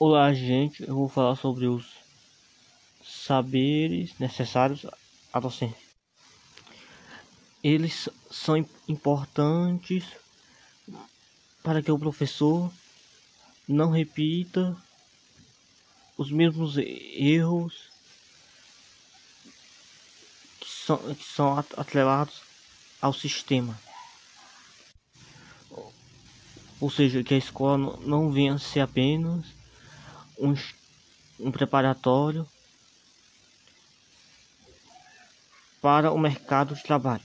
Olá, gente. Eu vou falar sobre os saberes necessários à docência. Eles são importantes para que o professor não repita os mesmos erros que são atrelados ao sistema. Ou seja, que a escola não venha a ser apenas um preparatório para o mercado de trabalho,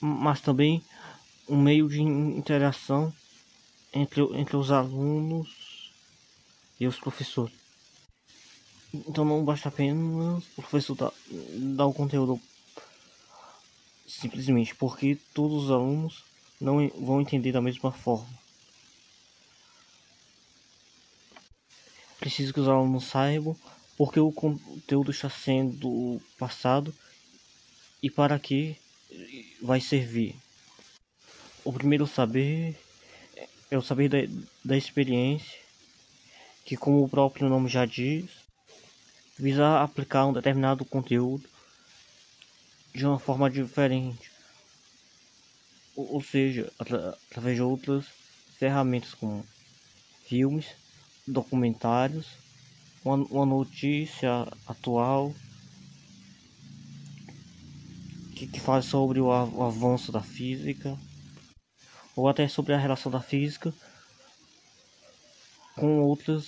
mas também um meio de interação entre os alunos e os professores. Então não basta apenas o professor dar o conteúdo simplesmente, porque todos os alunos não vão entender da mesma forma. Preciso que os alunos saibam porque o conteúdo está sendo passado e para que vai servir. O primeiro saber é o saber da experiência, que, como o próprio nome já diz, visa aplicar um determinado conteúdo de uma forma diferente, ou seja, através de outras ferramentas como filmes, documentários, uma notícia atual que fala sobre o avanço da física, ou até sobre a relação da física com outras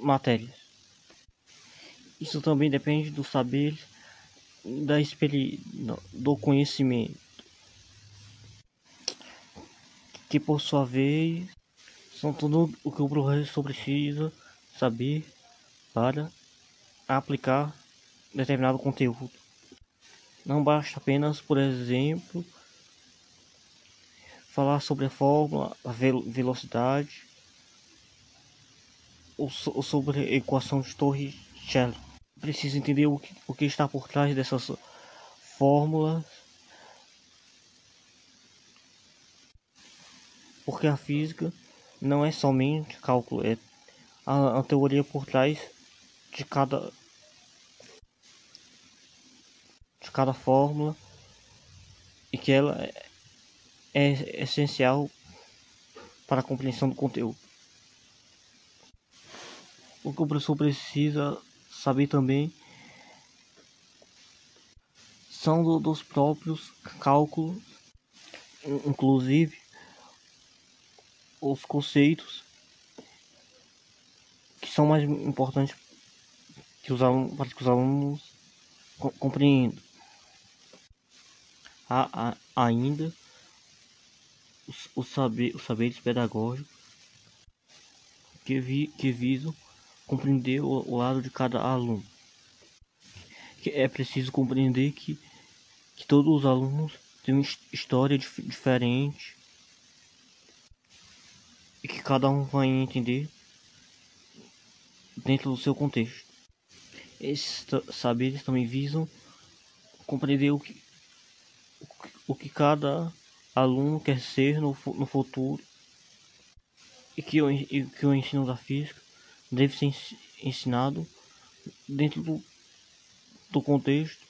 matérias. Isso também depende do saber do conhecimento, que por sua vez são tudo o que o professor precisa saber para aplicar determinado conteúdo. Não basta apenas, por exemplo, falar sobre a fórmula, a velocidade ou sobre a equação de Torricelli. Precisa entender o que está por trás dessas fórmulas, porque a física não é somente cálculo, é a teoria por trás de cada fórmula, e que ela é essencial para a compreensão do conteúdo. O que o professor precisa saber também são dos próprios cálculos, inclusive os conceitos que são mais importantes para que os alunos compreendam. Ainda os saberes pedagógicos que visam compreender o lado de cada aluno. É preciso compreender que todos os alunos têm uma história diferente, e que cada um vai entender dentro do seu contexto. Esses saberes também visam compreender o que cada aluno quer ser no futuro, e que o ensino da física deve ser ensinado dentro do contexto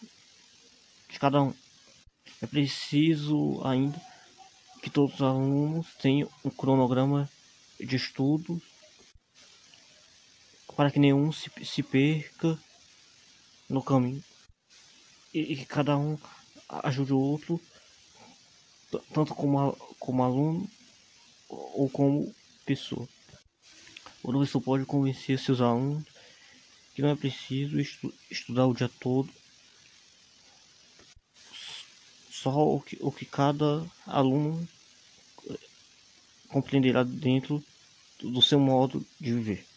de cada um. É preciso ainda que todos os alunos tenham um cronograma de estudos, para que nenhum se perca no caminho, e que cada um ajude o outro, tanto como aluno ou como pessoa. O professor pode convencer seus alunos que não é preciso estudar o dia todo, só o que cada aluno compreenderá dentro do seu modo de viver.